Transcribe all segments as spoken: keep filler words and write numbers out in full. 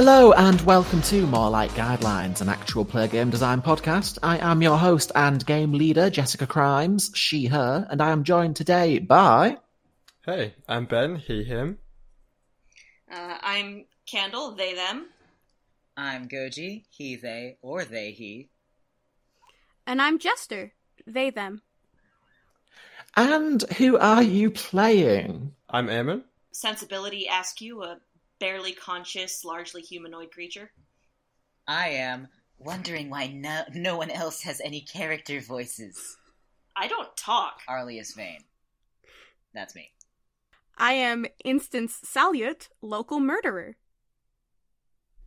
Hello and welcome to More Like Guidelines, an actual player game design podcast. I am your host and game leader, Jessica Crimes, she, her, and I am joined today by... Hey, I'm Ben, he, him. Uh, I'm Candle, they, them. I'm Goji, he, they, or they, he. And I'm Jester, they, them. And who are you playing? I'm Aemon. Sensibility Askew, a barely conscious, largely humanoid creature. I am wondering why no, no one else has any character voices. I don't talk. Arlius Vane. That's me. I am Instance Salute, local murderer.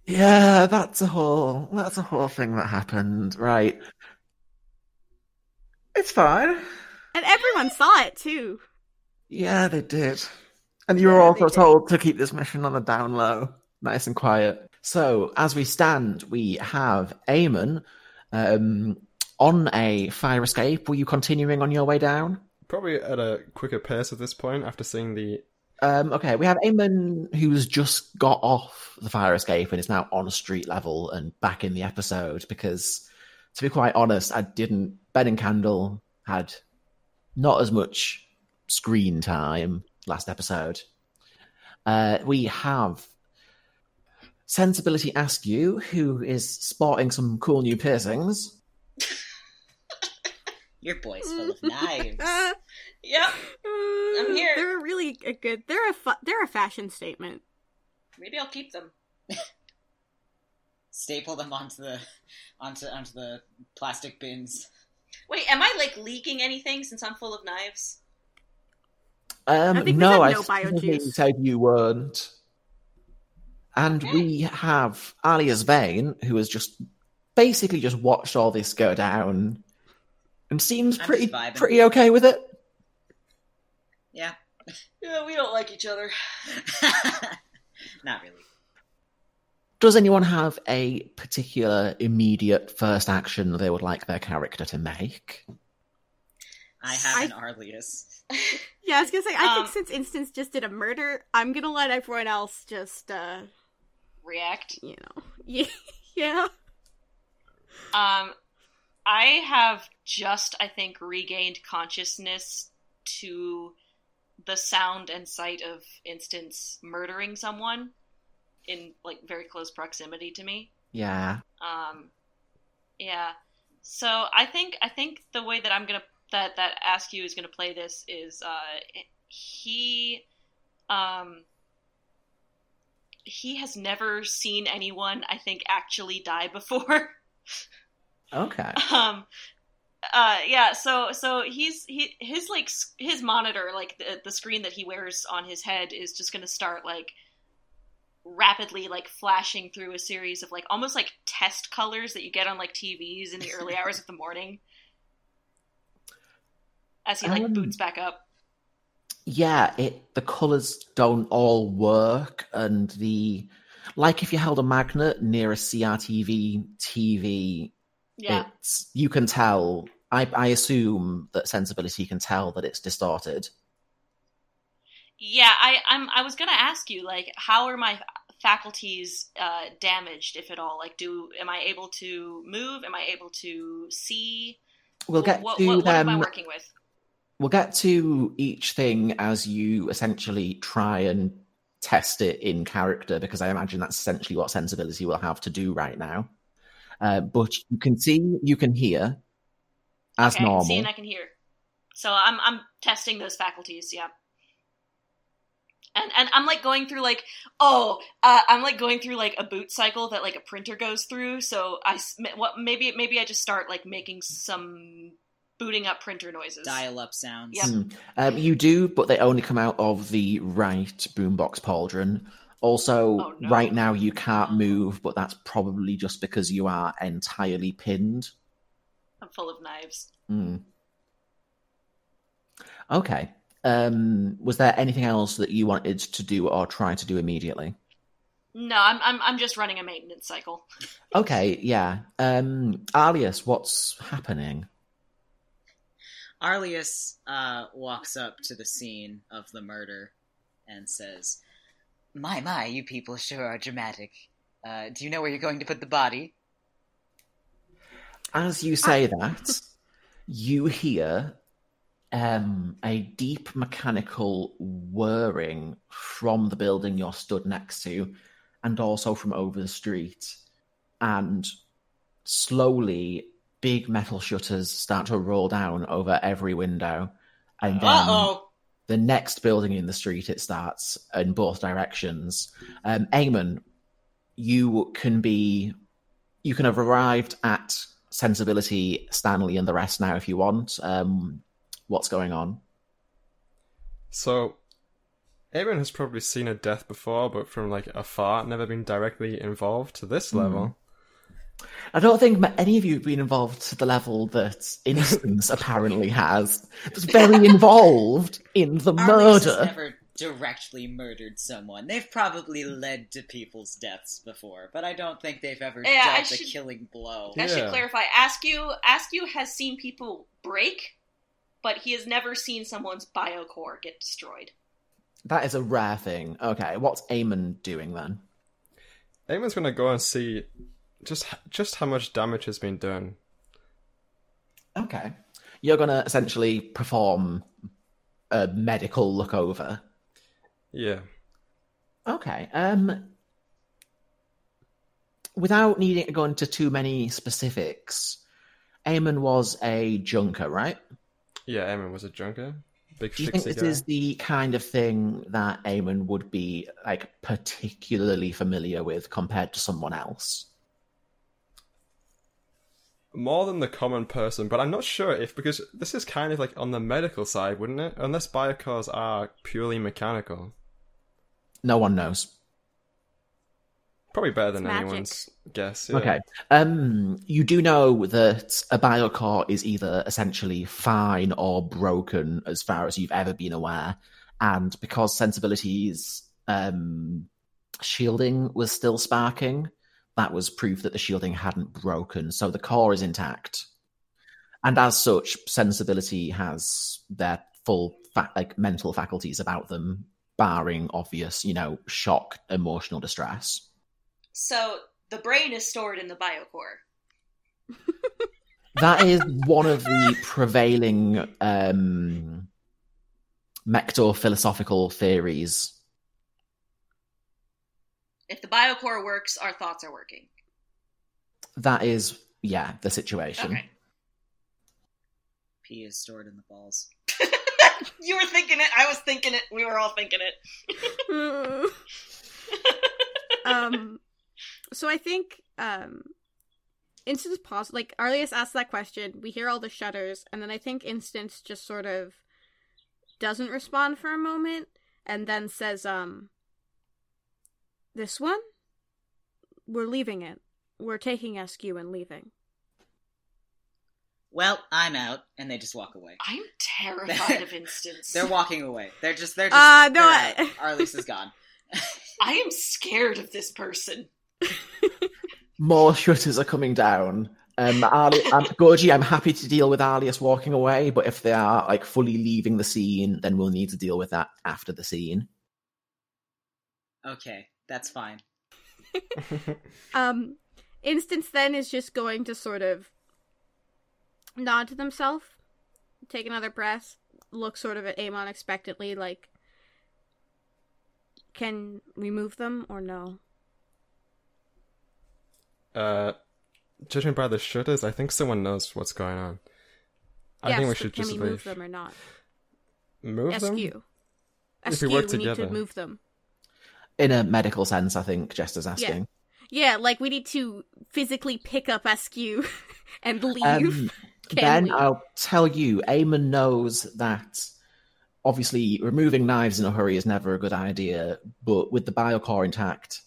Yeah, that's a whole, that's a whole thing that happened, right. It's fine. And everyone saw it, too. Yeah, they did. And you were also told to keep this mission on the down low, nice and quiet. So, as we stand, we have Aemon um, on a fire escape. Were you continuing on your way down? Probably at a quicker pace at this point, after seeing the... Um, okay, we have Aemon, who's just got off the fire escape and is now on street level and back in the episode, because, to be quite honest, I didn't... Ben and Candle had not as much screen time... last episode. Uh, we have Sensibility Askew, who is sporting some cool new piercings. Your boy's full of knives. Uh, yep. I'm here. They're really a good... They're a, fa- they're a fashion statement. Maybe I'll keep them. Staple them onto the, onto, onto the plastic bins. Wait, am I, like, leaking anything since I'm full of knives? Um, I think no, I no think you said you weren't. And okay. We have Arlius Vane, who has just basically just watched all this go down and seems I'm pretty pretty okay with it. Yeah. Yeah, we don't like each other. Not really. Does anyone have a particular immediate first action they would like their character to make? I have I... an Arlius. Yeah, I was gonna say, I um, think since Instance just did a murder, I'm gonna let everyone else just, uh... react. You know. Yeah. yeah. Um, I have just, I think, regained consciousness to the sound and sight of Instance murdering someone in, like, very close proximity to me. Yeah. Um, yeah. So, I think, I think the way that I'm gonna that that Askew is going to play this is uh, he um, he has never seen anyone, I think, actually die before. Okay. Um. Uh. Yeah. So so he's he his like his monitor, like the the screen that he wears on his head, is just going to start like rapidly like flashing through a series of like almost like test colors that you get on like T Vs in the early hours of the morning. As he, like, um, boots back up. Yeah, it the colours don't all work, and the... Like, if you held a magnet near a C R T V T V, yeah. It's, you can tell... I, I assume that Sensibility can tell that it's distorted. Yeah, I I'm, I was going to ask you, like, how are my faculties uh, damaged, if at all? Like, do am I able to move? Am I able to see? We'll get what, to what, what am I working with? We'll get to each thing as you essentially try and test it in character, because I imagine that's essentially what Sensibility will have to do right now. Uh, but you can see, you can hear, as okay, normal. I can see and I can hear. So I'm I'm testing those faculties, yeah. And and I'm like going through like oh uh, I'm like going through like a boot cycle that like a printer goes through. So I what maybe maybe I just start like making some. Booting up printer noises. Dial-up sounds. Yep. Mm. Um, you do, but they only come out of the right boombox pauldron. Also, oh, no. Right now you can't move, but that's probably just because you are entirely pinned. I'm full of knives. Mm. Okay. Um, was there anything else that you wanted to do or try to do immediately? No, I'm I'm I'm just running a maintenance cycle. Okay, yeah. Um, Arlius, what's happening? Arlius uh, walks up to the scene of the murder and says, "My, my, you people sure are dramatic. Uh, do you know where you're going to put the body? As you say I... that, you hear um, a deep mechanical whirring from the building you're stood next to, and also from over the street. And slowly, big metal shutters start to roll down over every window. And then Uh-oh. the next building in the street, it starts in both directions. Um, Aemon, you can be... You can have arrived at Sensibility, Stanley, and the rest now if you want. Um, what's going on? So... Aemon has probably seen a death before, but from, like, afar, never been directly involved to this level. Mm. I don't think any of you have been involved to the level that Instance apparently has. Was very involved in the Arlius murder. Has never directly murdered someone. They've probably led to people's deaths before, but I don't think they've ever yeah, dealt I a should, killing blow. I yeah. should clarify. Askew, Askew has seen people break, but he has never seen someone's BioCore get destroyed. That is a rare thing. Okay, what's Aemon doing then? Aemon's going to go and see just just how much damage has been done. Okay. You're going to essentially perform a medical look over. Yeah. Okay. Um. Without needing to go into too many specifics, Aemon was a junker, right? Yeah, Aemon was a junker. Big Do you think this guy. is the kind of thing that Aemon would be like particularly familiar with compared to someone else? More than the common person, but I'm not sure if, because this is kind of like on the medical side, wouldn't it? Unless biocores are purely mechanical. No one knows. Probably better than it's anyone's magic. guess. Yeah. Okay. Um, you do know that a biocore is either essentially fine or broken as far as you've ever been aware. And because Sensibility's um, shielding was still sparking, that was proof that the shielding hadn't broken. So the core is intact. And as such, Sensibility has their full fa- like mental faculties about them, barring obvious, you know, shock, emotional distress. So, the brain is stored in the BioCore. That is one of the prevailing um, Mector philosophical theories. If the BioCore works, our thoughts are working. That is, yeah, the situation. Okay. P is stored in the balls. You were thinking it, I was thinking it, we were all thinking it. um... So I think, um, Instance paused, like, Arlius asked that question, we hear all the shudders, and then I think Instance just sort of doesn't respond for a moment, and then says, um, this one? We're leaving it. We're taking Askew and leaving. Well, I'm out, and they just walk away. I'm terrified of Instance. They're walking away. They're just, they're just, uh, no, they're I... Arlius is gone. I am scared of this person. More shutters are coming down. Um, Ali- um, Goji, I'm happy to deal with Arlius walking away, but if they are like fully leaving the scene, then we'll need to deal with that after the scene. Okay, that's fine. um, Instance then is just going to sort of nod to themselves, take another breath, look sort of at Aemon expectantly, like, can we move them or no? Uh, judging by the shutters, I think someone knows what's going on. I yes, think we should just can we move them or not? Move Askew. them? If Askew, we work together. We need to move them. In a medical sense, I think Jester's asking. Yeah. yeah, like we need to physically pick up Askew and leave. Um, then we? I'll tell you, Aemon knows that obviously removing knives in a hurry is never a good idea, but with the BioCore intact,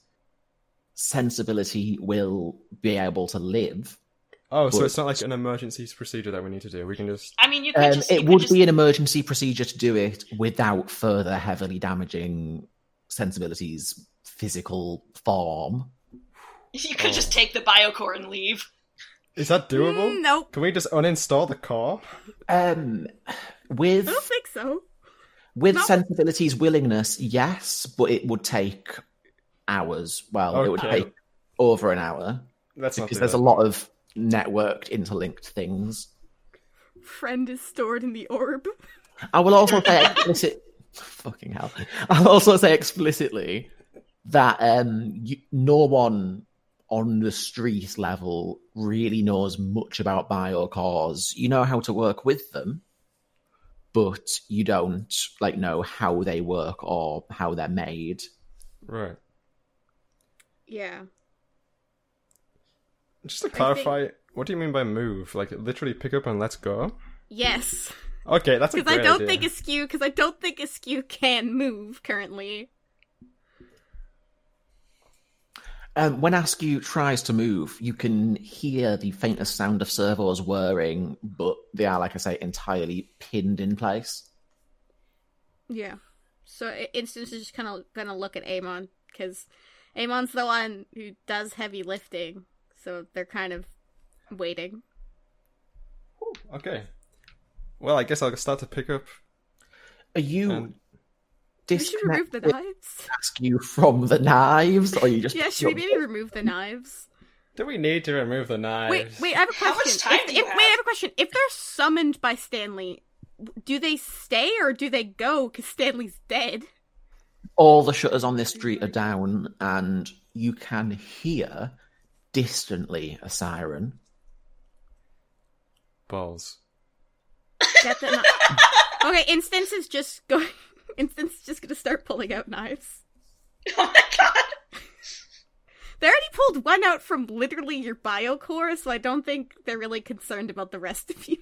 Sensibility will be able to live. Oh, so it's not like an emergency procedure that we need to do. We can just. I mean, you could um, just. It you would just... be an emergency procedure to do it without further heavily damaging Sensibility's physical form. You could oh. just take the BioCore and leave. Is that doable? Mm, nope. Can we just uninstall the core? Um, with. I don't think so. With no. Sensibility's willingness, yes, but it would take. Hours. Well, okay. it would take over an hour. That's because there's that. a lot of networked, interlinked things. Friend is stored in the orb. I will also say explicit. Fucking hell! I'll also say explicitly that um, you, no one on the street level really knows much about BioCores. You know how to work with them, but you don't like know how they work or how they're made. Right. Yeah. Just to clarify, think... what do you mean by move? Like, literally pick up and let's go? Yes. Okay, that's a great idea. Because I don't think Askew, because I don't think Askew can move currently. Um, when Askew tries to move, you can hear the faintest sound of servos whirring, but they are, like I say, entirely pinned in place. Yeah. So Instance is just kind of going to look at Aemon, because Aemon's the one who does heavy lifting, so they're kind of waiting. Okay. Well, I guess I'll start to pick up. Are you... And... We should remove the knives. Askew from the knives, or you just yeah? Should we maybe remove the knives? Do we need to remove the knives? Wait, wait. I have a question. How much time if, do you if, have? Wait, I have a question. If they're summoned by Stanley, do they stay or do they go? Because Stanley's dead. All the shutters on this street are down, and you can hear distantly a siren. Balls. Get the kn- okay, Instance is just going. Instance is just going to start pulling out knives. Oh my god! They already pulled one out from literally your BioCore, so I don't think they're really concerned about the rest of you.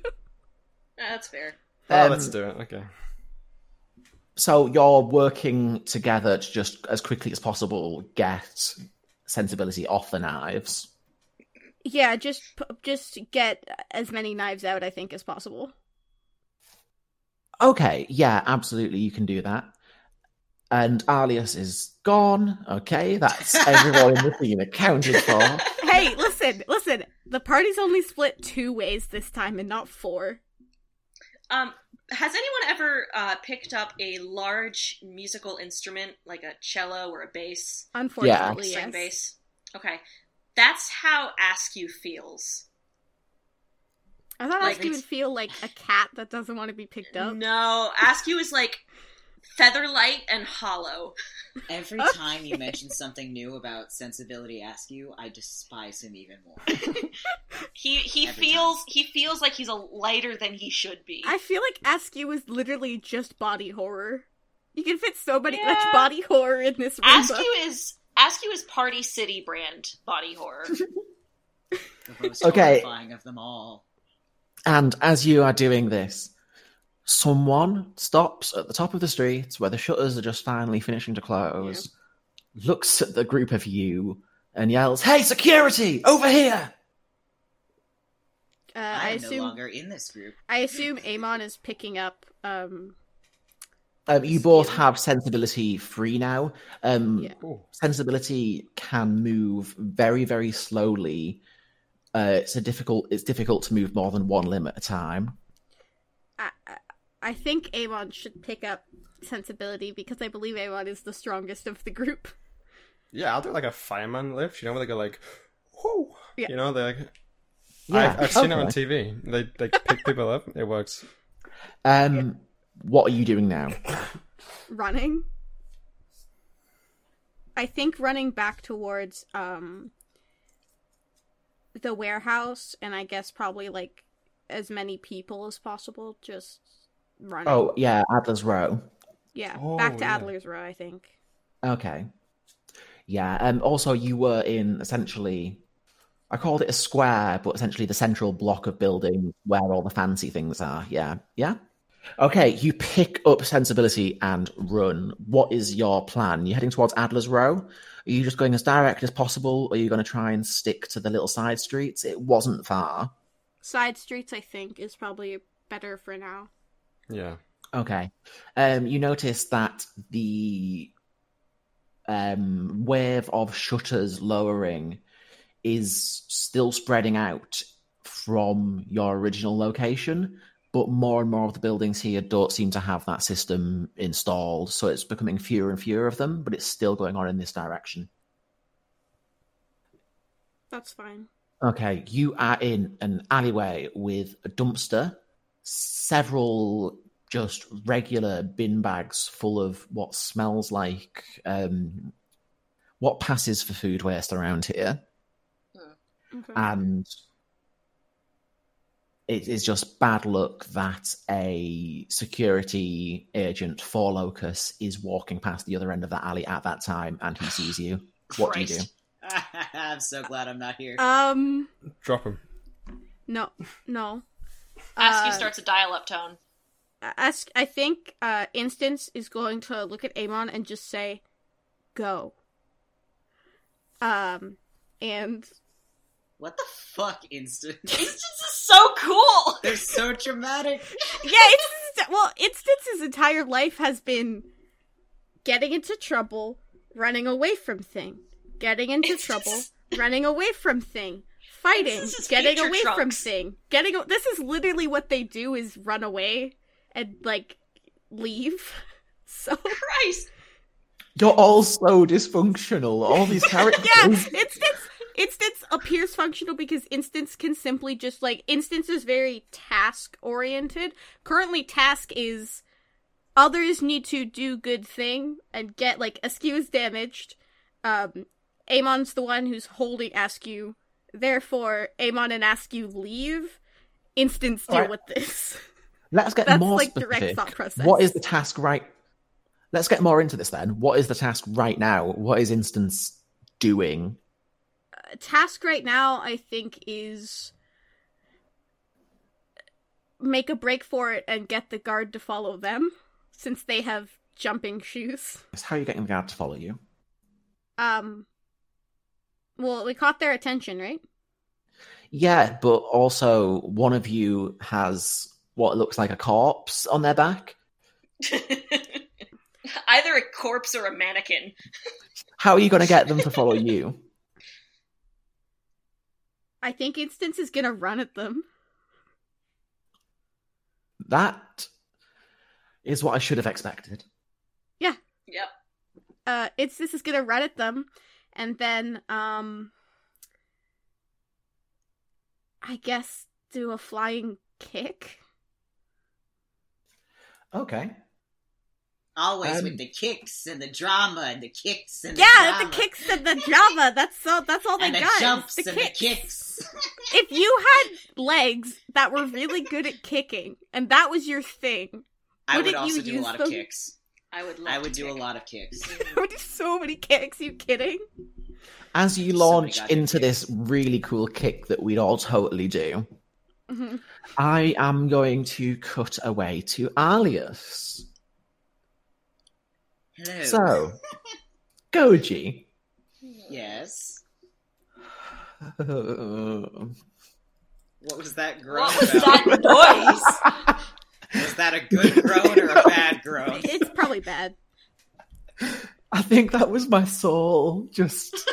No, that's fair. Um, oh, let's do it, okay. So you're working together to just, as quickly as possible, get Sensibility off the knives. Yeah, just just get as many knives out, I think, as possible. Okay, yeah, absolutely, you can do that. And Arlius is gone. Okay, that's everyone in the scene accounted for. Hey, listen, listen. The party's only split two ways this time and not four. Um, has anyone ever uh, picked up a large musical instrument, like a cello or a bass? Unfortunately, yeah. Yes. String bass. Okay, that's how Askew feels. I thought like Askew would feel like a cat that doesn't want to be picked up. No, Askew is like feather-light and hollow. Every okay. time you mention something new about Sensibility Askew, I despise him even more. he he Every feels time. he feels like he's a lighter than he should be. I feel like Askew is literally just body horror. You can fit so many yeah. much body horror in this room. Askew is Askew is Party City brand body horror. The most okay. horrifying of them all. And as you are doing this, someone stops at the top of the street where the shutters are just finally finishing to close, yeah. looks at the group of you, and yells, "Hey, security! Over here!" Uh, I, I am assume, no longer in this group. I assume Aemon is picking up... Um, um, you both have Sensibility free now. Um, yeah. Sensibility can move very, very slowly. Uh, it's a difficult. It's difficult to move more than one limb at a time. I, I think Aemon should pick up Sensibility because I believe Aemon is the strongest of the group. Yeah, I'll do like a fireman lift. You know where they go like, whoo. Yeah. You know they're like. Yeah, I, I've seen okay. it on T V. They they pick people up. It works. Um, yeah. What are you doing now? Running. I think running back towards um. the warehouse, and I guess probably like as many people as possible, just running. Oh yeah, Adler's Row. Yeah, oh, back to yeah. Adler's Row, I think. Okay. Yeah, and um, also you were in essentially, I called it a square, but essentially the central block of building where all the fancy things are. Yeah, yeah. Okay, you pick up Sensibility and run. What is your plan? You're heading towards Adler's Row? Are you just going as direct as possible? Or are you going to try and stick to the little side streets? It wasn't far. Side streets, I think, is probably better for now. Yeah. Okay. Um, you notice that the um, wave of shutters lowering is still spreading out from your original location, but more and more of the buildings here don't seem to have that system installed, so it's becoming fewer and fewer of them, but it's still going on in this direction. That's fine. Okay, you are in an alleyway with a dumpster, several just regular bin bags full of what smells like um, what passes for food waste around here. Oh, okay. And it is just bad luck that a security agent for Locus is walking past the other end of that alley at that time, and he sees you. What Christ. do you do? I'm so glad I'm not here. Um, Drop him. No, no. Askew uh, starts a dial-up tone. Ask, I think uh, Instance is going to look at Aemon and just say, go. Um, and... What the fuck, Instance? Instance is so cool! They're so dramatic. Yeah, Instance, well, Instance's entire life has been getting into trouble, running away from things. Getting into it's trouble, just... running away from thing, fighting, getting away trunks. from thing, getting. O- this is literally what they do: is run away and like leave. So Christ, you're all so dysfunctional. All these characters. Yeah, Instance. Instance appears functional because Instance can simply just like Instance is very task oriented. Currently, task is others need to do good thing and get like Askew is damaged. Um. Aemon's the one who's holding Askew. Therefore, Aemon and Askew leave. Instance, deal right. with this. Let's get That's more like specific. Direct thought process. What is the task right... Let's get more into this then. What is the task right now? What is Instance doing? Uh, task right now, I think, is... Make a break for it and get the guard to follow them. Since they have jumping shoes. How are you getting the guard to follow you? Um... Well, we caught their attention, right? Yeah, but also one of you has what looks like a corpse on their back. Either a corpse or a mannequin. How are you going to get them to follow you? I think Instance is going to run at them. That is what I should have expected. Yeah. Yep. Uh, Instance is going to run at them. And then, um, I guess do a flying kick. Okay. Always um, with the kicks and the drama and the kicks and yeah, the drama. the kicks and the drama. That's so. That's all they and the got. Jumps the and kicks. the kicks. If you had legs that were really good at kicking, and that was your thing, I would also you do use a lot them? of kicks. I would, love I would do kick. a lot of kicks. I would do so many kicks, are you kidding? As you launch so into kicks. this really cool kick that we'd all totally do, mm-hmm. I am going to cut away to Arlius. Hello. So, Goji. Yes? Uh, what was that groan What was about? that noise? Was that a good groan or a bad groan? It's probably bad. I think that was my soul just...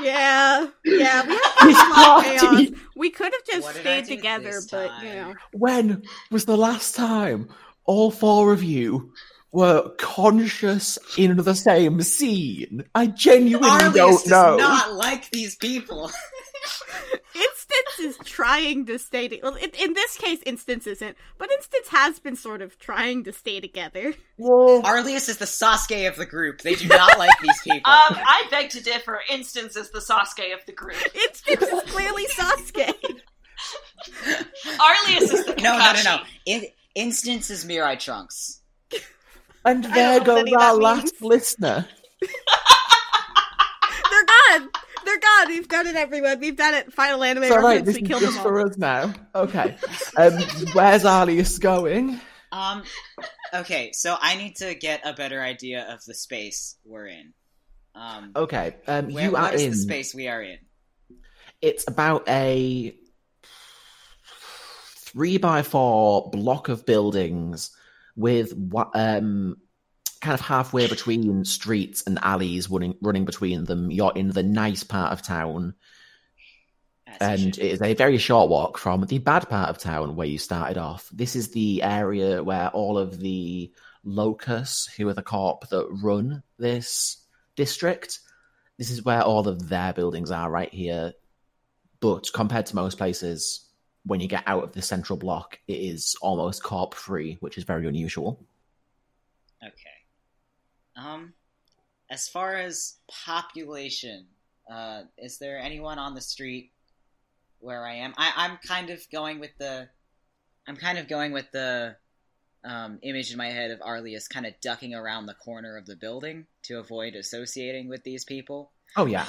yeah, yeah. We had a lot of chaos. We could have just stayed together, but, you know. When was the last time all four of you were conscious in the same scene? I genuinely Arlius don't know. Does not like these people. Instance is trying to stay together. Well, in, in this case, Instance isn't, but Instance has been sort of trying to stay together. Whoa. Arlius is the Sasuke of the group. They do not like these people. Um, I beg to differ. Instance is the Sasuke of the group. Instance is clearly Sasuke. Arlius is the Kakashi. No, no, no, no. In- Instance is Mirai Trunks. And there goes our last listener. They're gone. They're gone. We've done it, everyone. We've done it. Final anime. So right, this we is killed just them all. for us now. Okay. Um, where's Arlius going? Um. Okay, so I need to get a better idea of the space we're in. Um. Okay. Um. Where, you are in the space we are in. It's about a three by four block of buildings with um. kind of halfway between streets and alleys running, running between them. You're in the nice part of town. That's and it is a very short walk from the bad part of town where you started off. This is the area where all of the Locus, who are the corp that run this district, this is where all of their buildings are right here. But compared to most places, when you get out of the central block, it is almost corp-free, which is very unusual. Okay. Um, as far as population, uh, is there anyone on the street where I am? I, I'm kind of going with the... I'm kind of going with the um, image in my head of Arlius kind of ducking around the corner of the building to avoid associating with these people. Oh, yeah.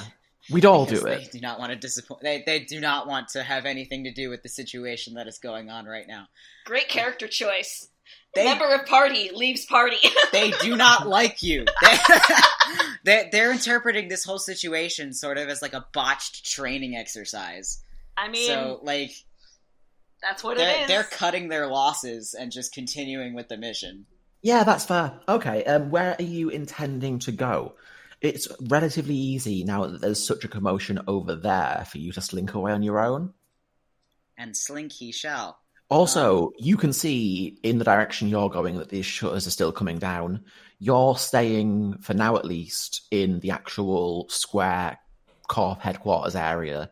We'd all do it. They do not want to disappoint. They they do not want to have anything to do with the situation that is going on right now. Great character choice. They, Member of party leaves party. They do not like you. They, they, they're interpreting this whole situation sort of as like a botched training exercise. I mean, so like that's what it is. They're cutting their losses and just continuing with the mission. Yeah, that's fair. Okay, um, where are you intending to go? It's relatively easy now that there's such a commotion over there for you to slink away on your own. And slink he shall. Also, um, you can see in the direction you're going that these shutters are still coming down. You're staying, for now at least, in the actual square corp headquarters area.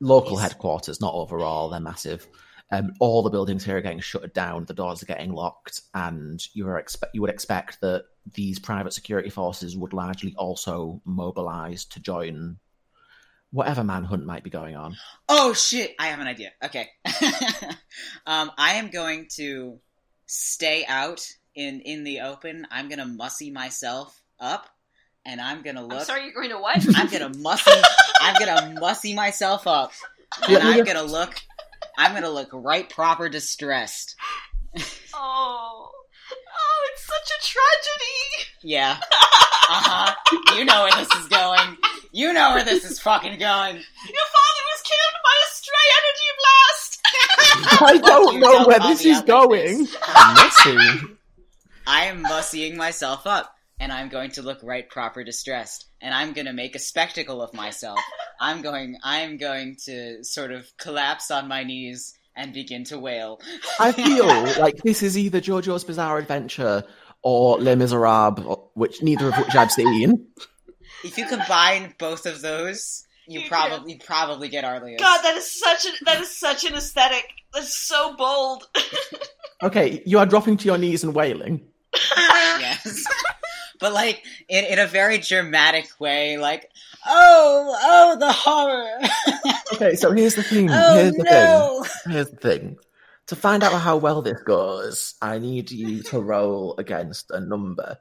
Local headquarters, not overall, they're massive. Um, all the buildings here are getting shuttered down, the doors are getting locked, and you are expe- you would expect that these private security forces would largely also mobilize to join whatever manhunt might be going on. Oh, shit! I have an idea. Okay. um, I am going to stay out in, in the open. I'm going to mussy myself up, and I'm going to look... I'm sorry, you're going to what? I'm going to mussy... I'm going to mussy myself up, and I'm going to look... I'm going to look right proper distressed. Oh. Oh, it's such a tragedy. Yeah. Uh-huh. You know where this is going. You know where this is fucking going. Your father was killed by a stray energy blast. I don't know don't where this is going. This. Mussy. I am mussying myself up, and I'm going to look right proper distressed, and I'm going to make a spectacle of myself. I'm going, I'm going to sort of collapse on my knees and begin to wail. I feel like this is either JoJo's Bizarre Adventure or Les Miserables, which neither of which I've seen. If you combine both of those, you, you probably you probably get Arlius. God, that is such a, that is such an aesthetic. That's so bold. Okay, you are dropping to your knees and wailing. Yes. But, like, in, in a very dramatic way, like, oh, oh, the horror. Okay, so here's the thing. Oh, here's the no. thing. Here's the thing. To find out how well this goes, I need you to roll against a number.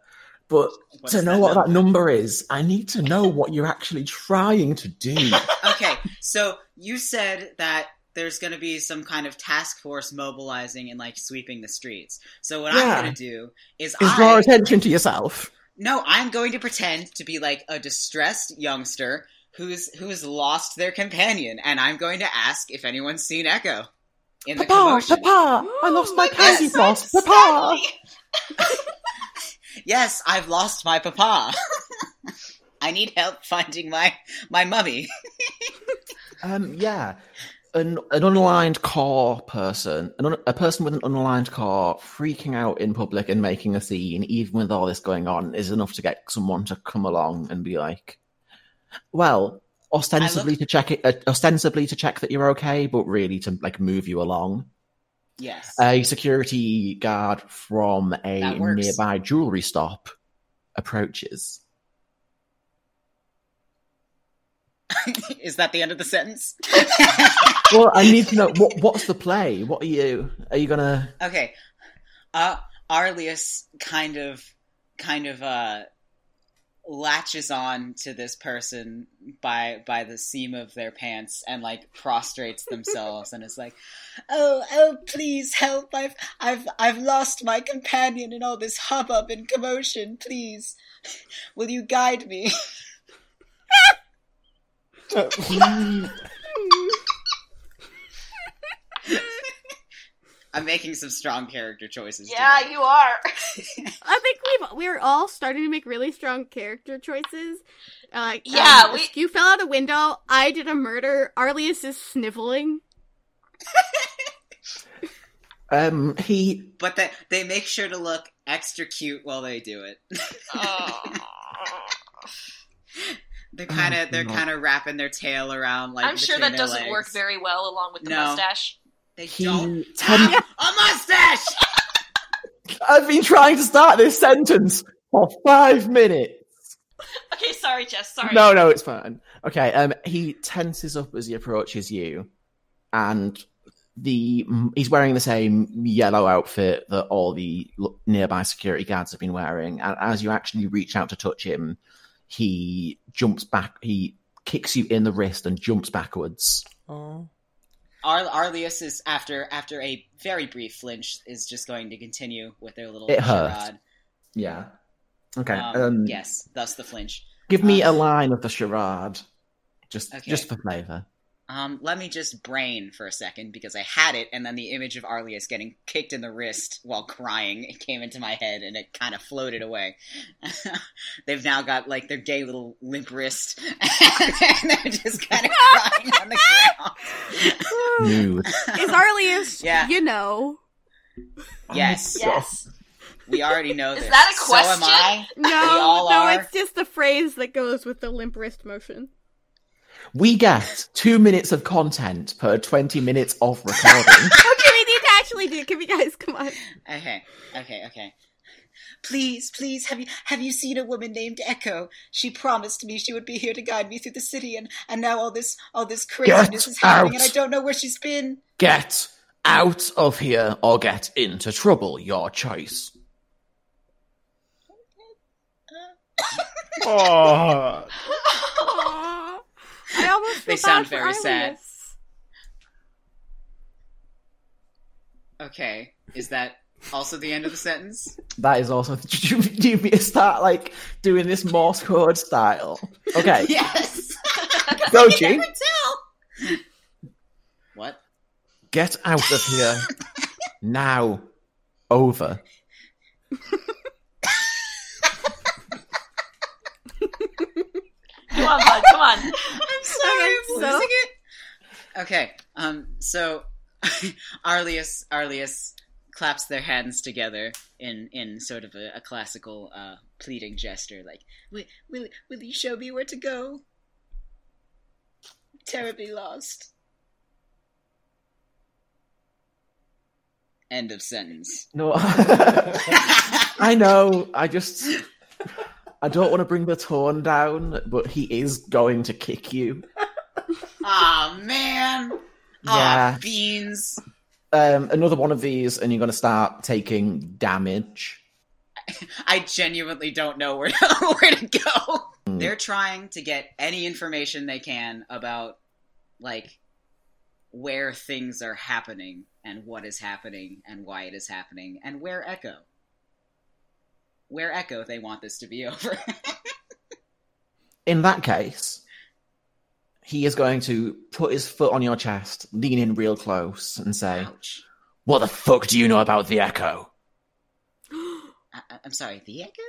But What's to know that what number? that number is, I need to know what you're actually trying to do. Okay, so you said that there's going to be some kind of task force mobilizing and, like, sweeping the streets. So what yeah. I'm going to do is, is I... Is draw attention to yourself. No, I'm going to pretend to be like a distressed youngster who's who's lost their companion, and I'm going to ask if anyone's seen Echo in Papa, the commotion. Papa, I lost Ooh, my candy floss. Papa. Yes, I've lost my papa. I need help finding my my mummy. um, yeah, an an unaligned core person, an un, a person with an unaligned core freaking out in public and making a scene, even with all this going on, is enough to get someone to come along and be like, well, ostensibly look- to check it, uh, ostensibly to check that you're okay, but really to like move you along. Yes. A security guard from a nearby jewelry stop approaches. Is that the end of the sentence? Well, I need to know what, what's the play? What are you? Are you gonna? Okay, uh, Arlius kind of, kind of uh, latches on to this person by by the seam of their pants and like prostrates themselves and is like, "Oh, oh, please help! I've, I've, I've lost my companion in all this hubbub and commotion. Please, will you guide me?" I'm making some strong character choices. Yeah, today. You are. I think we've we're all starting to make really strong character choices. Uh, yeah, um, we... you fell out a window. I did a murder. Arlius is sniveling. um, he. But they they make sure to look extra cute while they do it. Oh. They're kind of they're kind of wrapping their tail around like. I'm sure that doesn't legs. work very well along with the no. mustache. They he, don't have me- a mustache. I've been trying to start this sentence for five minutes. Okay, sorry, Jess. Sorry. No, no, it's fine. Okay, um, he tenses up as he approaches you, and the he's wearing the same yellow outfit that all the nearby security guards have been wearing. And as you actually reach out to touch him, he jumps back. He kicks you in the wrist and jumps backwards. Oh. Ar- Arlius is after after a very brief flinch is just going to continue with their little it hurt. charade. Yeah. Okay. Um, um, yes, that's the flinch. Give me um, a line of the charade, just okay. just for flavor. Um, let me just brain for a second because I had it, and then the image of Arlius getting kicked in the wrist while crying it came into my head, and it kind of floated away. They've now got like their gay little limp wrist, and they're just kind of crying on the ground. Dude. Is Arlius? Yeah. You know. Yes. Yes. We already know this. Is that a question? So am I. No, we all no, are. It's just the phrase that goes with the limp wrist motion. We get two minutes of content per twenty minutes of recording. Okay, we need to actually do. Can we, guys? Come on. Okay, okay, okay. Please, please, have you have you seen a woman named Echo? She promised me she would be here to guide me through the city, and, and now all this all this craziness is happening, and I don't know where she's been. Get out of here, or get into trouble. Your choice. Oh. Oh. I almost they sound very sad. Okay, is that also the end of the sentence? That is also. Did you, did you start like doing this Morse code style? Okay. Yes. Goji. What? Get out of here now. Over. Come on, bud, come on. I'm sorry, I'm so... losing it. Okay, um, so Arlius, Arlius claps their hands together in, in sort of a, a classical uh, pleading gesture, like, will, will, will you show me where to go? I'm terribly lost. End of sentence. No, I know, I just... I don't want to bring the tone down, but he is going to kick you. Aw, oh, man. Yeah. Oh, beans. Um, another one of these, and you're going to start taking damage. I genuinely don't know where to, where to go. Mm. They're trying to get any information they can about, like, where things are happening, and what is happening, and why it is happening, and where Echo. Where Echo, they want this to be over. In that case, he is going to put his foot on your chest, lean in real close, and say, ouch. What the fuck do you know about the Echo? I- I'm sorry, the Echo?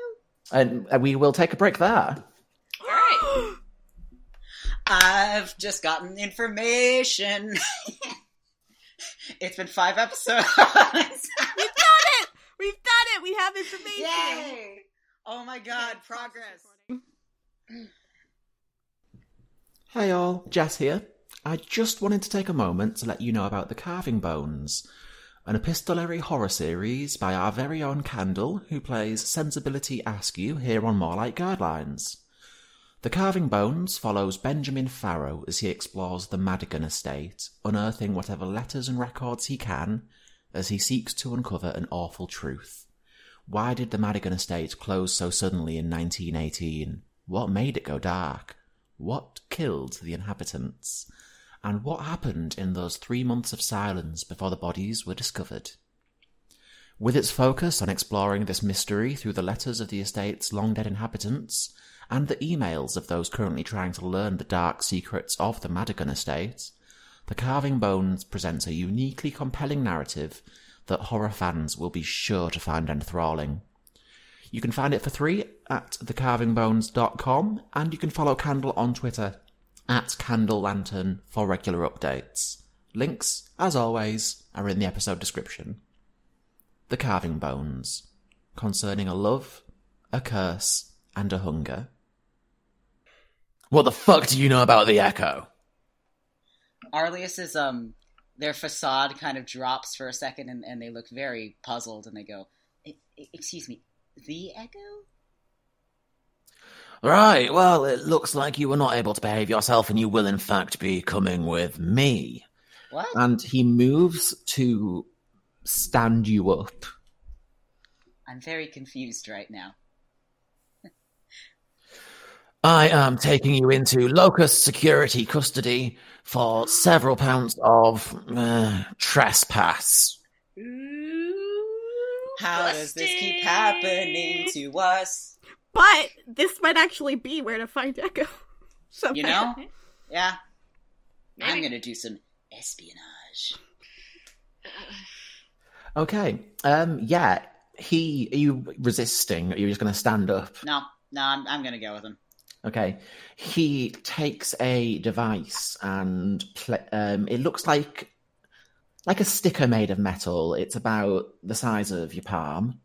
And, and we will take a break there. All right. I've just gotten information. It's been five episodes. We've done it! We have information! Yay! Oh my god, progress! Hi all, Jess here. I just wanted to take a moment to let you know about The Carving Bones, an epistolary horror series by our very own Candle, who plays Sensibility Askew here on More Like Guidelines. The Carving Bones follows Benjamin Farrow as he explores the Madigan estate, unearthing whatever letters and records he can, as he seeks to uncover an awful truth. Why did the Madigan estate close so suddenly in nineteen eighteen? What made it go dark? What killed the inhabitants? And what happened in those three months of silence before the bodies were discovered? With its focus on exploring this mystery through the letters of the estate's long-dead inhabitants, and the emails of those currently trying to learn the dark secrets of the Madigan estate, The Carving Bones presents a uniquely compelling narrative that horror fans will be sure to find enthralling. You can find it for free at the carving bones dot com, and you can follow Candle on Twitter at Candle Lantern for regular updates. Links, as always, are in the episode description. The Carving Bones, concerning a love, a curse, and a hunger. What the fuck do you know about the Echo? Arlius's, um, their facade kind of drops for a second, and, and they look very puzzled, and they go, I- I- excuse me, the Echo? Right, well, it looks like you were not able to behave yourself, and you will, in fact, be coming with me. What? And he moves to stand you up. I'm very confused right now. I am taking you into Locust security custody for several pounds of uh, trespass. Ooh, how busty. Does this keep happening to us? But this might actually be where to find Echo. Somehow. You know? Yeah. Maybe. I'm going to do some espionage. Okay. Um. Yeah. He. Are you resisting? Are you just going to stand up? No. No, I'm, I'm going to go with him. Okay, he takes a device and pl- um, it looks like like a sticker made of metal. It's about the size of your palm.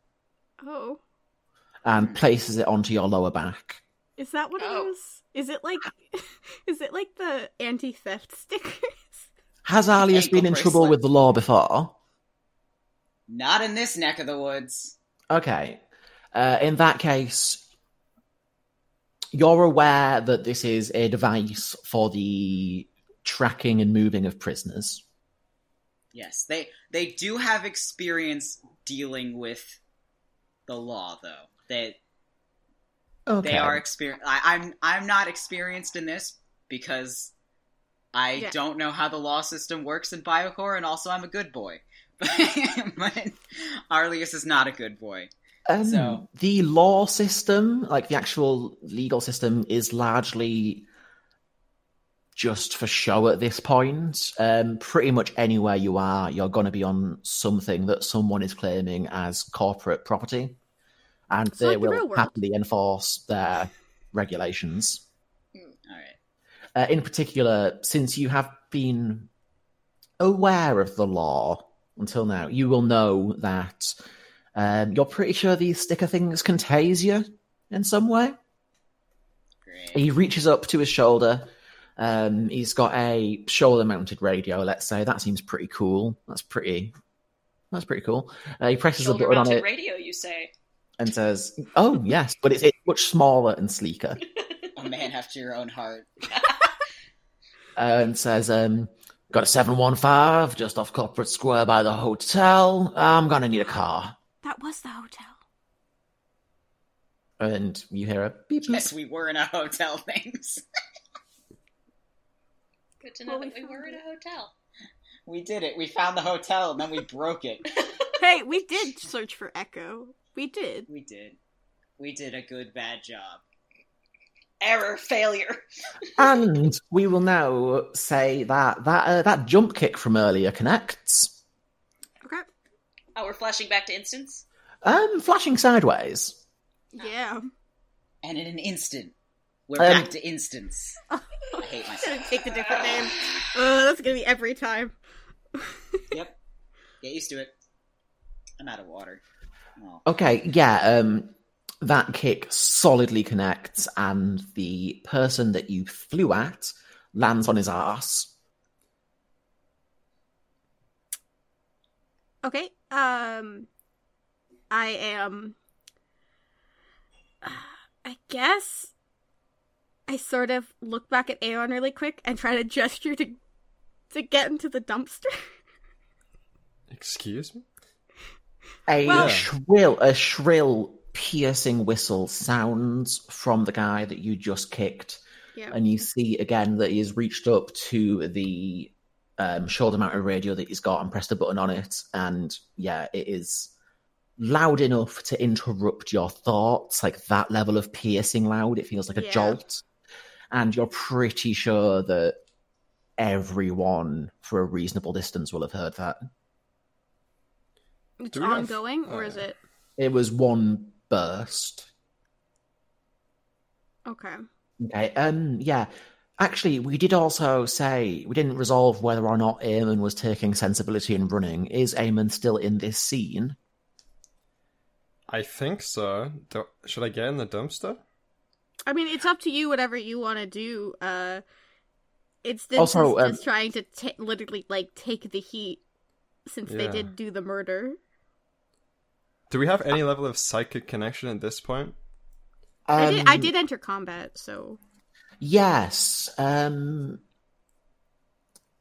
Oh. And places it onto your lower back. Is that what oh. it is? Is it like is it like the anti-theft stickers? Has Arlius been in bracelet. trouble with the law before? Not in this neck of the woods. Okay, uh, in that case. You're aware that this is a device for the tracking and moving of prisoners. Yes, they they do have experience dealing with the law, though. They okay. they are experienced. I'm I'm not experienced in this because I yeah. don't know how the law system works in BioCore, and also I'm a good boy. But Arlius is not a good boy. Um, so. The law system, like the actual legal system, is largely just for show at this point. Um, pretty much anywhere you are, you're going to be on something that someone is claiming as corporate property, and it's they like will the happily enforce their regulations. All right. Uh, in particular, since you have been aware of the law until now, you will know that... Um, you're pretty sure these sticker things can tase you in some way. Great. He reaches up to his shoulder. Um, he's got a shoulder-mounted radio, let's say. That seems pretty cool. That's pretty. That's pretty cool. Uh, he presses a button on it. Shoulder-mounted radio, you say? And says, "Oh yes, but it's, it's much smaller and sleeker." A man after your own heart. uh, and says, um, "Got a seven one five just off Corporate Square by the hotel. I'm gonna need a car." That was the hotel. And you hear a beep, beep. Yes, we were in a hotel, thanks. Good to know well, that we, we were in a hotel. We did it. We found the hotel, and then we broke it. Hey, we did search for Echo. We did. We did. We did a good, bad job. Error, failure. And we will now say that that, uh, that jump kick from earlier connects. Oh, we're flashing back to Instance? Um, flashing sideways. Yeah. And in an instant, we're um, back to Instance. I hate myself. I'm going to take the different name. Oh, that's going to be every time. Yep. Get used to it. I'm out of water. Oh. Okay, yeah, um, that kick solidly connects, and the person that you flew at lands on his arse. Okay, um, I am, uh, I guess, I sort of look back at Aemon really quick and try to gesture to to get into the dumpster. Excuse me? A well, shrill, a shrill, piercing whistle sounds from the guy that you just kicked, yeah. And you see again that he has reached up to the... Um, shoulder mounted radio that he's got and press the button on it, and yeah, it is loud enough to interrupt your thoughts, like that level of piercing loud. It feels like a yeah. jolt, and you're pretty sure that everyone for a reasonable distance will have heard that. It's ongoing, have... or is it? It was one burst. Okay. Okay. Um. Yeah. Actually, we did also say, we didn't resolve whether or not Aemon was taking sensibility and running. Is Aemon still in this scene? I think so. Do- should I get in the dumpster? I mean, it's up to you, whatever you want to do. Uh, it's this also is, um, is trying to t- literally like take the heat since yeah. they did do the murder. Do we have any level of psychic connection at this point? Um, I, did, I did enter combat, so... Yes. Um,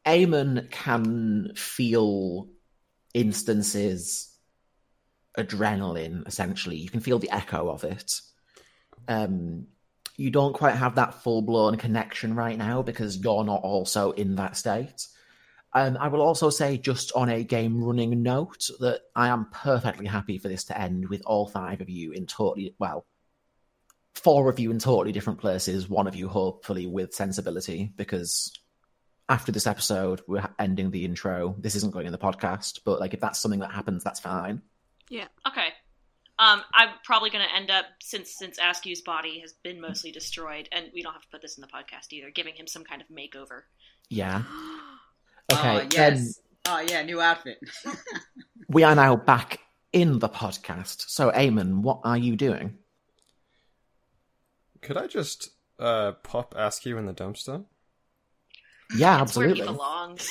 Aemon can feel Instance's adrenaline, essentially. You can feel the echo of it. Um, you don't quite have that full-blown connection right now because you're not also in that state. Um, I will also say, just on a game running note, that I am perfectly happy for this to end with all five of you in totally, well, four of you in totally different places, one of you hopefully with sensibility, because after this episode, we're ending the intro. This isn't going in the podcast, but like if that's something that happens, that's fine. Yeah. Okay. Um, I'm probably going to end up, since since Askew's body has been mostly destroyed, and we don't have to put this in the podcast either, giving him some kind of makeover. Yeah. Okay. Oh, yes. Um, oh, yeah, new outfit. We are now back in the podcast. So, Aemon, what are you doing? Could I just uh, pop Askew in the dumpster? Yeah, That's absolutely. Where he belongs.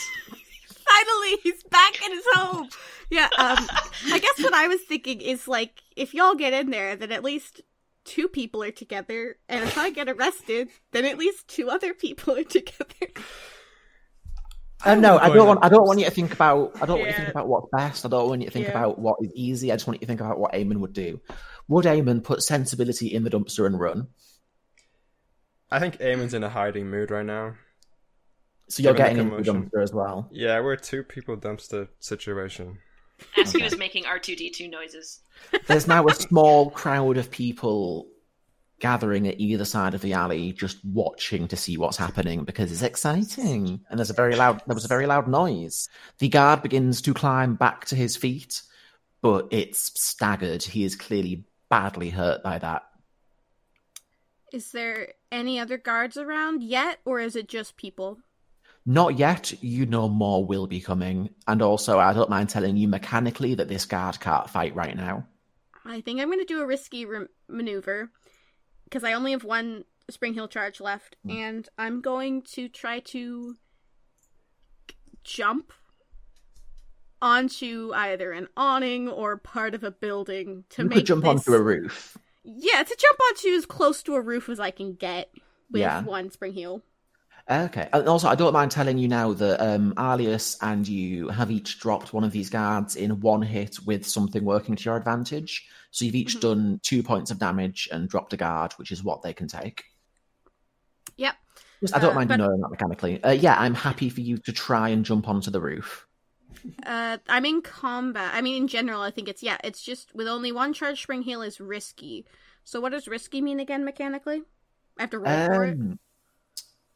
Finally, he's back in his home. Yeah, um, I guess what I was thinking is, like, if y'all get in there, then at least two people are together. And if I get arrested, then at least two other people are together. I um, no, I don't want. I don't want you to think about. I don't yeah. want you to think about what's best. I don't want you to think yeah. about what is easy. I just want you to think about what Aemon would do. Would Aemon put sensibility in the dumpster and run? I think Eamon's in a hiding mood right now. So you're getting in the dumpster as well. Yeah, we're a two people dumpster situation. Askew okay. is making R two D two noises. There's now a small crowd of people gathering at either side of the alley, just watching to see what's happening, because it's exciting. And there's a very loud, there was a very loud noise. The guard begins to climb back to his feet, but it's staggered. He is clearly badly hurt by that. Is there any other guards around yet, or is it just people? Not yet. You know more will be coming. And also, I don't mind telling you mechanically that this guard can't fight right now. I think I'm going to do a risky re- maneuver. Because I only have one Spring Hill charge left, and I'm going to try to jump onto either an awning or part of a building to you make could jump this... onto a roof. Yeah, to jump onto as close to a roof as I can get with yeah. one Spring Hill. Okay. And also, I don't mind telling you now that um, Arlius and you have each dropped one of these guards in one hit with something working to your advantage. So you've each mm-hmm. done two points of damage and dropped a guard, which is what they can take. Yep. Just, I don't uh, mind but... knowing that mechanically. Uh, yeah, I'm happy for you to try and jump onto the roof. Uh, I'm in combat. I mean, in general, I think it's, yeah, it's just with only one charge, Spring Hill is risky. So what does risky mean again, mechanically? I have to roll um... for it?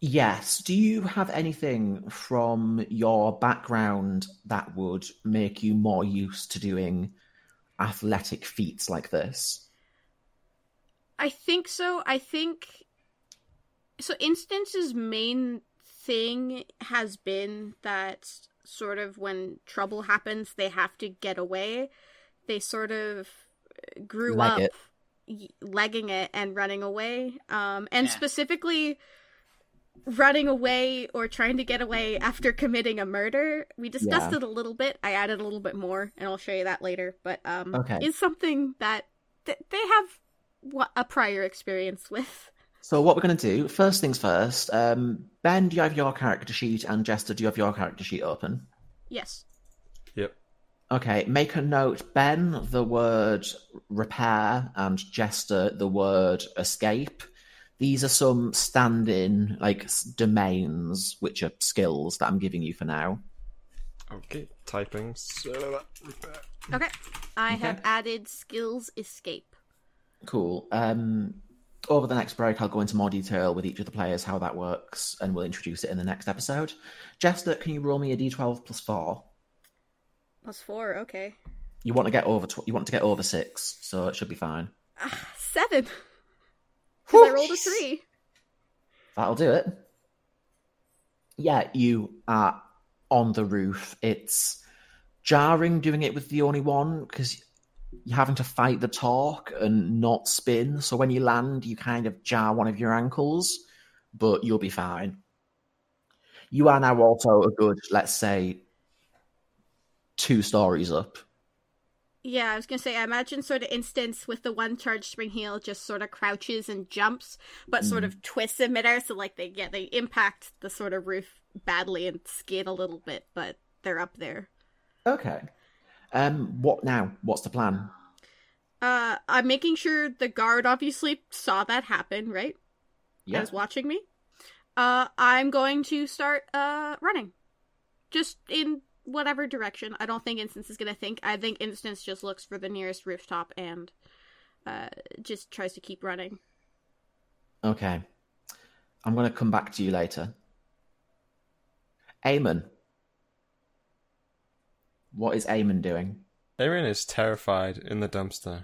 Yes. Do you have anything from your background that would make you more used to doing athletic feats like this? I think so. I think... So Instance's main thing has been that sort of when trouble happens, they have to get away. They sort of grew Leg up it. legging it and running away. Um, and yeah. specifically... running away or trying to get away after committing a murder. We discussed yeah. it a little bit. I added a little bit more, and I'll show you that later. But um, okay. it's something that th- they have a prior experience with. So what we're going to do, first things first, um, Ben, do you have your character sheet? And Jester, do you have your character sheet open? Yes. Yep. Okay, make a note. Ben, the word repair, and Jester, the word escape. These are some stand-in, like, domains, which are skills that I'm giving you for now. Okay, typing. Okay, I okay. have added skills escape. Cool. Um, over the next break, I'll go into more detail with each of the players, how that works, and we'll introduce it in the next episode. Jester, can you roll me a d twelve plus four? Plus four, okay. You want to get over tw- you want to get over six, so it should be fine. Uh, seven! Because I rolled a three. That'll do it. Yeah, you are on the roof. It's jarring doing it with the only one, because you're having to fight the torque and not spin. So when you land, you kind of jar one of your ankles, but you'll be fine. You are now also a good, let's say, two stories up. Yeah, I was going to say, I imagine sort of Instance with the one charge spring heel just sort of crouches and jumps, but sort mm. of twists in midair. So like they get, they impact the sort of roof badly and skid a little bit, but they're up there. Okay. Um, what now? What's the plan? Uh, I'm making sure the guard obviously saw that happen, right? Yeah. He was watching me. Uh, I'm going to start uh running. Just in whatever direction. I don't think Instance is going to think. I think Instance just looks for the nearest rooftop and uh, just tries to keep running. Okay. I'm going to come back to you later. Aemon. What is Aemon doing? Aemon is terrified in the dumpster.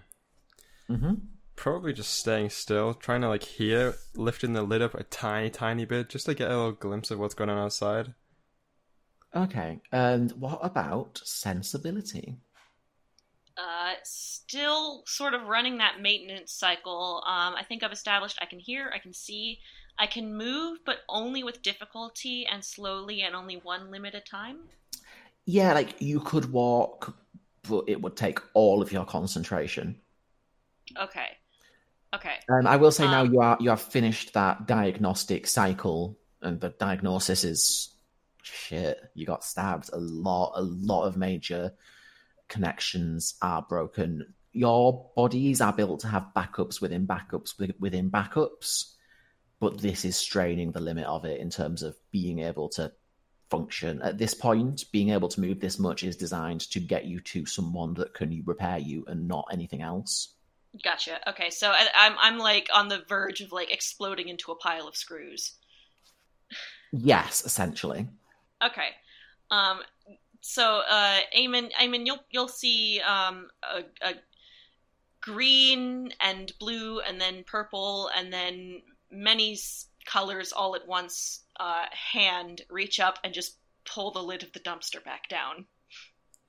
Mm-hmm. Probably just staying still, trying to like hear, lifting the lid up a tiny, tiny bit just to get a little glimpse of what's going on outside. Okay, and what about sensibility? Uh, still sort of running that maintenance cycle. Um, I think I've established I can hear, I can see, I can move, but only with difficulty and slowly and only one limb at a time. Yeah, like you could walk, but it would take all of your concentration. Okay, okay. Um, I will say um, now you are you have finished that diagnostic cycle, and the diagnosis is... Shit, you got stabbed a lot. A lot of major connections are broken. Your bodies are built to have backups within backups within backups, but this is straining the limit of it in terms of being able to function. At this point, being able to move this much is designed to get you to someone that can repair you and not anything else. Gotcha. Okay, so I, I'm I'm like on the verge of like exploding into a pile of screws. Yes, essentially. Okay, um, so uh, Aemon, Aemon, you'll you'll see um, a, a green and blue, and then purple, and then many colors all at once. Uh, hand reach up and just pull the lid of the dumpster back down.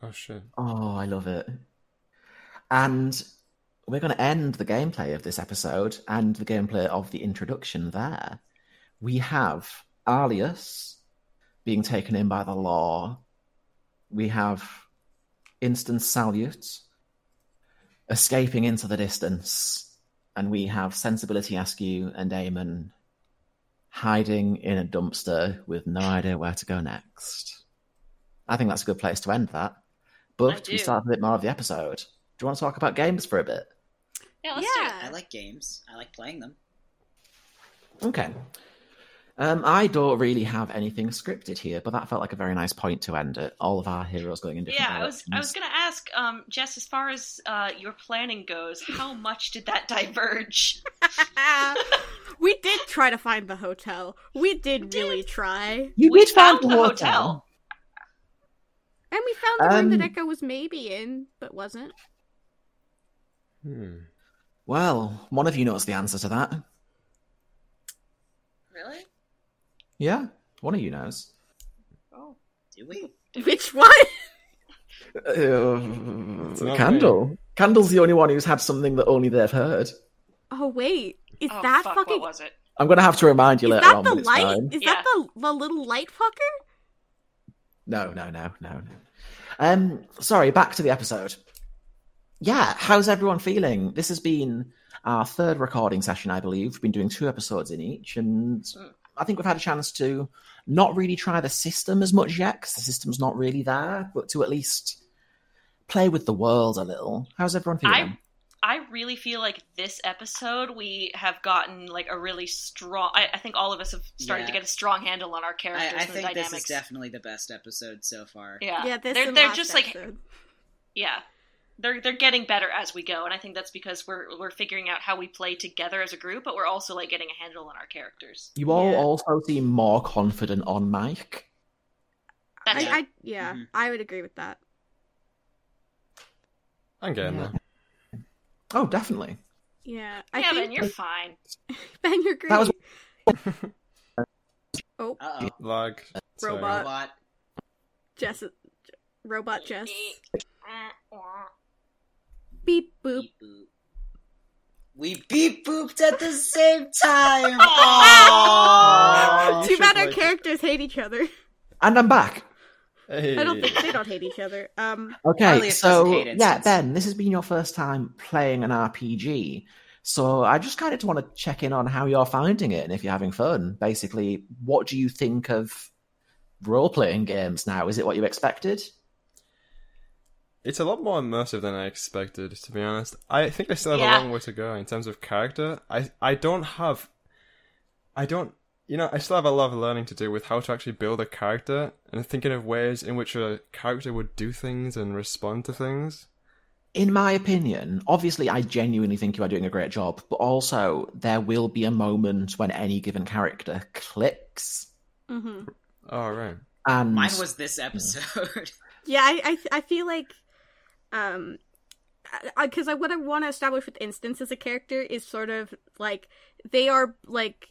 Oh shit! Oh, I love it. And we're going to end the gameplay of this episode and the gameplay of the introduction. There, we have Arlius being taken in by the law. We have Instance Salute escaping into the distance. And we have Sensibility Askew and Aemon hiding in a dumpster with no idea where to go next. I think that's a good place to end that. But we start a bit more of the episode. Do you want to talk about games for a bit? Yeah, let's yeah. do it. I like games. I like playing them. Okay. Um, I don't really have anything scripted here, but that felt like a very nice point to end it. All of our heroes going in different yeah, directions. Yeah, I was I was going to ask, um, Jess, as far as uh, your planning goes, how much did that diverge? We did try to find the hotel. We did, we did. really try. You we did found find the hotel. hotel. And we found the um, room that Echo was maybe in, but wasn't. Hmm. Well, one of you knows the answer to that. Really? Yeah, one of you knows. Oh, do we? Which one? uh, Candle. Me. Candle's the only one who's had something that only they've heard. Oh, wait. Is oh, that fuck, fucking... What was it? I'm going to have to remind you Is later on the light? Time. Is yeah. that the, the little light fucker? No, no, no, no, no. Um, sorry, back to the episode. Yeah, how's everyone feeling? This has been our third recording session, I believe. We've been doing two episodes in each, and... Mm. I think we've had a chance to not really try the system as much yet, because the system's not really there, but to at least play with the world a little. How's everyone feeling? I, I really feel like this episode we have gotten like a really strong... I, I think all of us have started yeah. to get a strong handle on our characters I, I and the think dynamics. This is definitely the best episode so far. Yeah, yeah this they're, they're just episode. like yeah, they're they're getting better as we go, and I think that's because we're we're figuring out how we play together as a group, but we're also like getting a handle on our characters. You all yeah. also seem more confident on mic. That's I, I yeah, mm-hmm. I would agree with that. I'm getting yeah. there. Oh, definitely. Yeah, I yeah, think Ben, you're fine. Ben, you're great. That was. oh, Uh-oh. Log robot. robot. Jess, robot Jess. beep boop. Beep, boop. We beep booped at the same time. Aww, too bad our characters hate each other. And I'm back. Hey. I don't think they don't hate each other. Um, okay, so yeah, Ben, this has been your first time playing an R P G. So I just kind of want to check in on how you're finding it and if you're having fun. Basically, what do you think of role-playing games now? Is it what you expected? It's a lot more immersive than I expected, to be honest. I think I still have yeah. a long way to go in terms of character. I I don't have... I don't... You know, I still have a lot of learning to do with how to actually build a character and thinking of ways in which a character would do things and respond to things. In my opinion, obviously, I genuinely think you are doing a great job, but also there will be a moment when any given character clicks. Mm-hmm. Oh, right. And mine was this episode. Yeah, I, I, I feel like, um, because I, I, what I want to establish with Instance as a character is sort of like they are like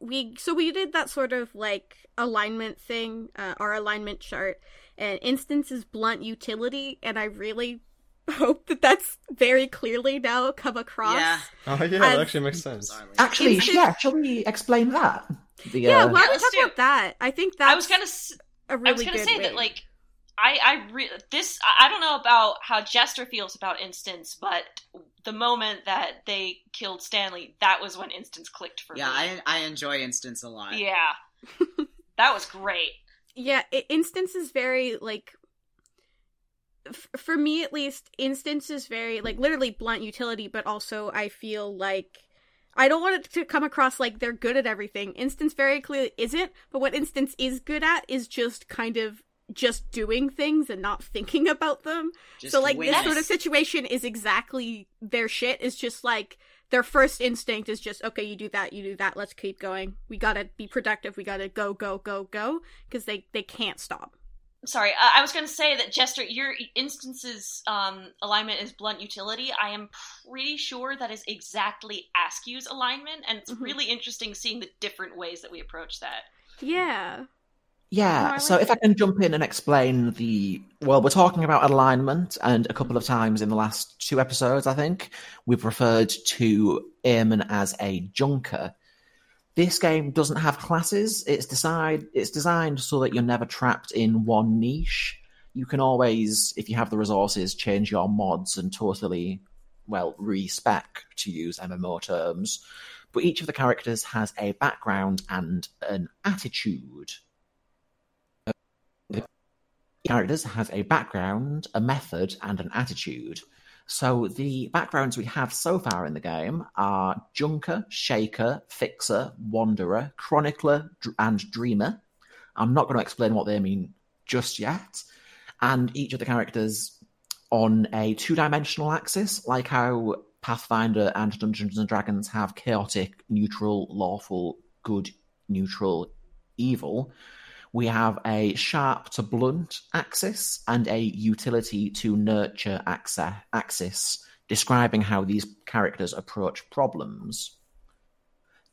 we. So we did that sort of like alignment thing, uh, our alignment chart, and Instance is blunt utility, and I really hope that that's very clearly now come across. Yeah. Oh yeah, that actually makes sense. Actually, Instance... yeah, shall we explain that? The, yeah, uh... why don't we talk do... about that? I think that's I was gonna s- a really I was gonna good say way. That like I I re- this I don't know about how Jester feels about Instance, but the moment that they killed Stanley, that was when Instance clicked for yeah, me. Yeah, I I enjoy Instance a lot. Yeah, that was great. Yeah, it, Instance is very like. For me, at least, Instance is very, like, literally blunt utility, but also I feel like... I don't want it to come across like they're good at everything. Instance very clearly isn't, but what Instance is good at is just kind of just doing things and not thinking about them. Just so, like, win. This sort of situation is exactly their shit. It's just, like, their first instinct is just, okay, you do that, you do that, let's keep going. We gotta be productive, we gotta go, go, go, go, because they, they can't stop. Sorry, uh, I was going to say that, Jester, your Instance's um, alignment is blunt utility. I am pretty sure that is exactly Askew's alignment, and it's mm-hmm. really interesting seeing the different ways that we approach that. Yeah. Yeah, no, so like if it. I can jump in and explain the... Well, we're talking about alignment, and a couple of times in the last two episodes, I think, we've referred to Aemon as a junker. This game doesn't have classes. It's designed, it's designed so that you're never trapped in one niche. You can always, if you have the resources, change your mods and totally, well, respec, to use M M O terms. But each of the characters has a background and an attitude. Characters have a background, a method, and an attitude. So the backgrounds we have so far in the game are Junker, Shaker, Fixer, Wanderer, Chronicler, and Dreamer. I'm not going to explain what they mean just yet. And each of the characters on a two-dimensional axis, like how Pathfinder and Dungeons and Dragons have chaotic, neutral, lawful, good, neutral, evil. We have a sharp to blunt axis and a utility to nurture axis, describing how these characters approach problems.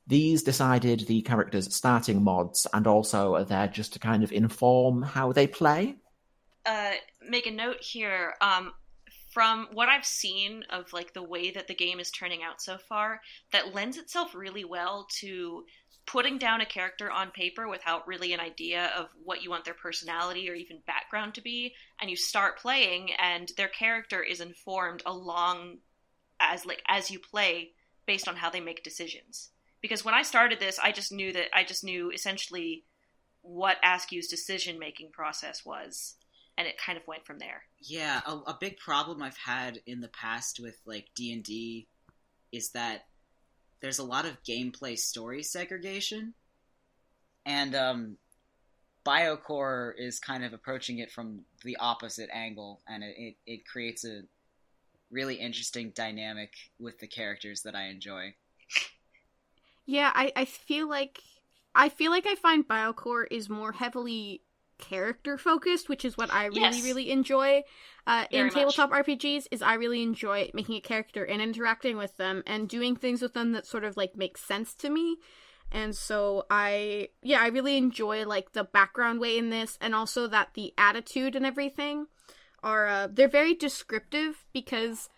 These decided the characters' starting mods and also are there just to kind of inform how they play. Uh, make a note here. Um, from what I've seen of like the way that the game is turning out so far, that lends itself really well to... putting down a character on paper without really an idea of what you want their personality or even background to be, and you start playing, and their character is informed along as like as you play based on how they make decisions. Because when I started this, I just knew that I just knew essentially what Askew's decision-making process was, and it kind of went from there. Yeah, a, a big problem I've had in the past with like D and D is that there's a lot of gameplay story segregation, and um, BioCore is kind of approaching it from the opposite angle, and it, it, it creates a really interesting dynamic with the characters that I enjoy. Yeah, I, I feel like I feel like I find BioCore is more heavily character focused, which is what I really, yes. really enjoy uh, in tabletop much. R P Gs, is I really enjoy making a character and interacting with them and doing things with them that sort of, like, make sense to me. And so I, yeah, I really enjoy, like, the background way in this, and also that the attitude and everything are uh, they're very descriptive, because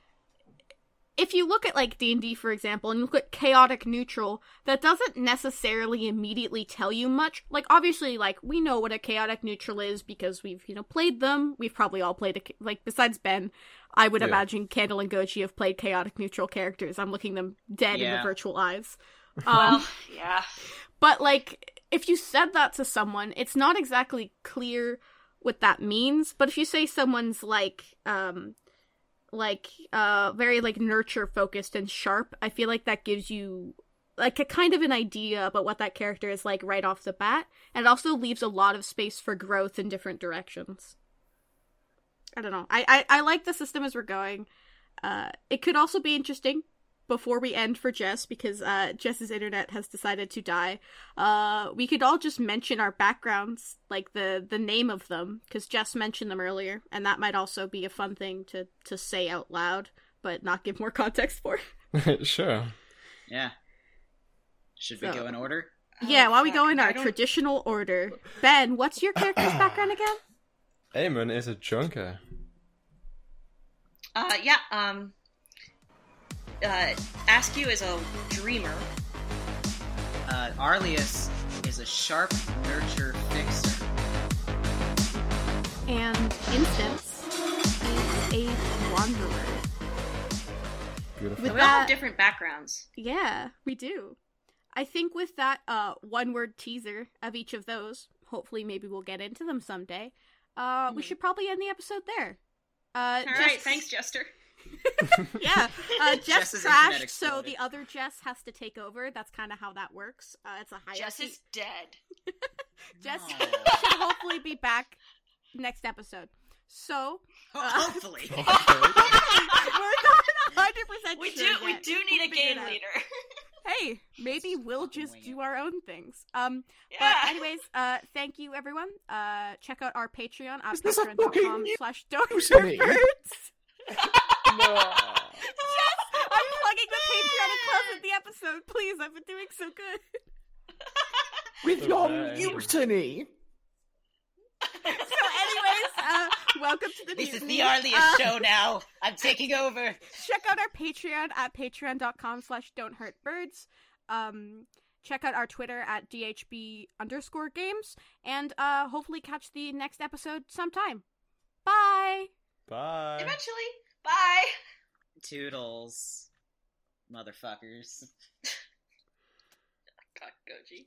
if you look at, like, D and D, for example, and you look at chaotic neutral, that doesn't necessarily immediately tell you much. Like, obviously, like, we know what a chaotic neutral is because we've, you know, played them. We've probably all played, a, like, besides Ben, I would yeah. imagine Candle and Goji have played chaotic neutral characters. I'm looking them dead yeah. in the virtual eyes. Um, well, yeah. But, like, if you said that to someone, it's not exactly clear what that means. But if you say someone's, like, um... like uh very like nurture focused and sharp, I feel like that gives you like a kind of an idea about what that character is like right off the bat, and it also leaves a lot of space for growth in different directions. I don't know, I I, I like the system as we're going. Uh it could also be interesting before we end for Jess, because uh Jess's internet has decided to die. Uh we could all just mention our backgrounds, like the the name of them, because Jess mentioned them earlier, and that might also be a fun thing to to say out loud but not give more context for. Sure. Yeah. Should we so, go in order? Yeah, oh, why we go in our traditional order. Ben, what's your character's background again? Aemon is a junker. Uh yeah, um Uh, Askew is a dreamer. Uh, Arlius is a sharp nurture fixer. And Instance is a wanderer. Beautiful. With we that, all have different backgrounds. Yeah, we do. I think with that uh, one-word teaser of each of those, hopefully maybe we'll get into them someday, uh, mm-hmm. we should probably end the episode there. Uh, all right, thanks, Jester. yeah, uh, Jess, Jess crashed, so the other Jess has to take over. That's kind of how that works. Uh, it's a hierarchy. Jess is dead. Jess no. should hopefully be back next episode. So uh, hopefully, okay. We're not one hundred percent we sure do. Yet. We do need we'll a game leader. Hey, maybe we'll just do our own things. Um, yeah. But anyways, uh, thank you everyone. Uh, check out our Patreon at patreon dot com slash dark nerds. No. Yes, I'm plugging the Patreon and closing the episode. Please, I've been doing so good. With okay. your mutiny. So anyways, uh, welcome to the This mutiny. Is the Arlius uh, show now. I'm taking over. Check out our Patreon at patreon dot com slash don't hurt birds. Um, check out our Twitter at D H B underscore games. And uh, hopefully catch the next episode sometime. Bye. Bye. Eventually. Bye! Toodles. Motherfuckers. God, Goji.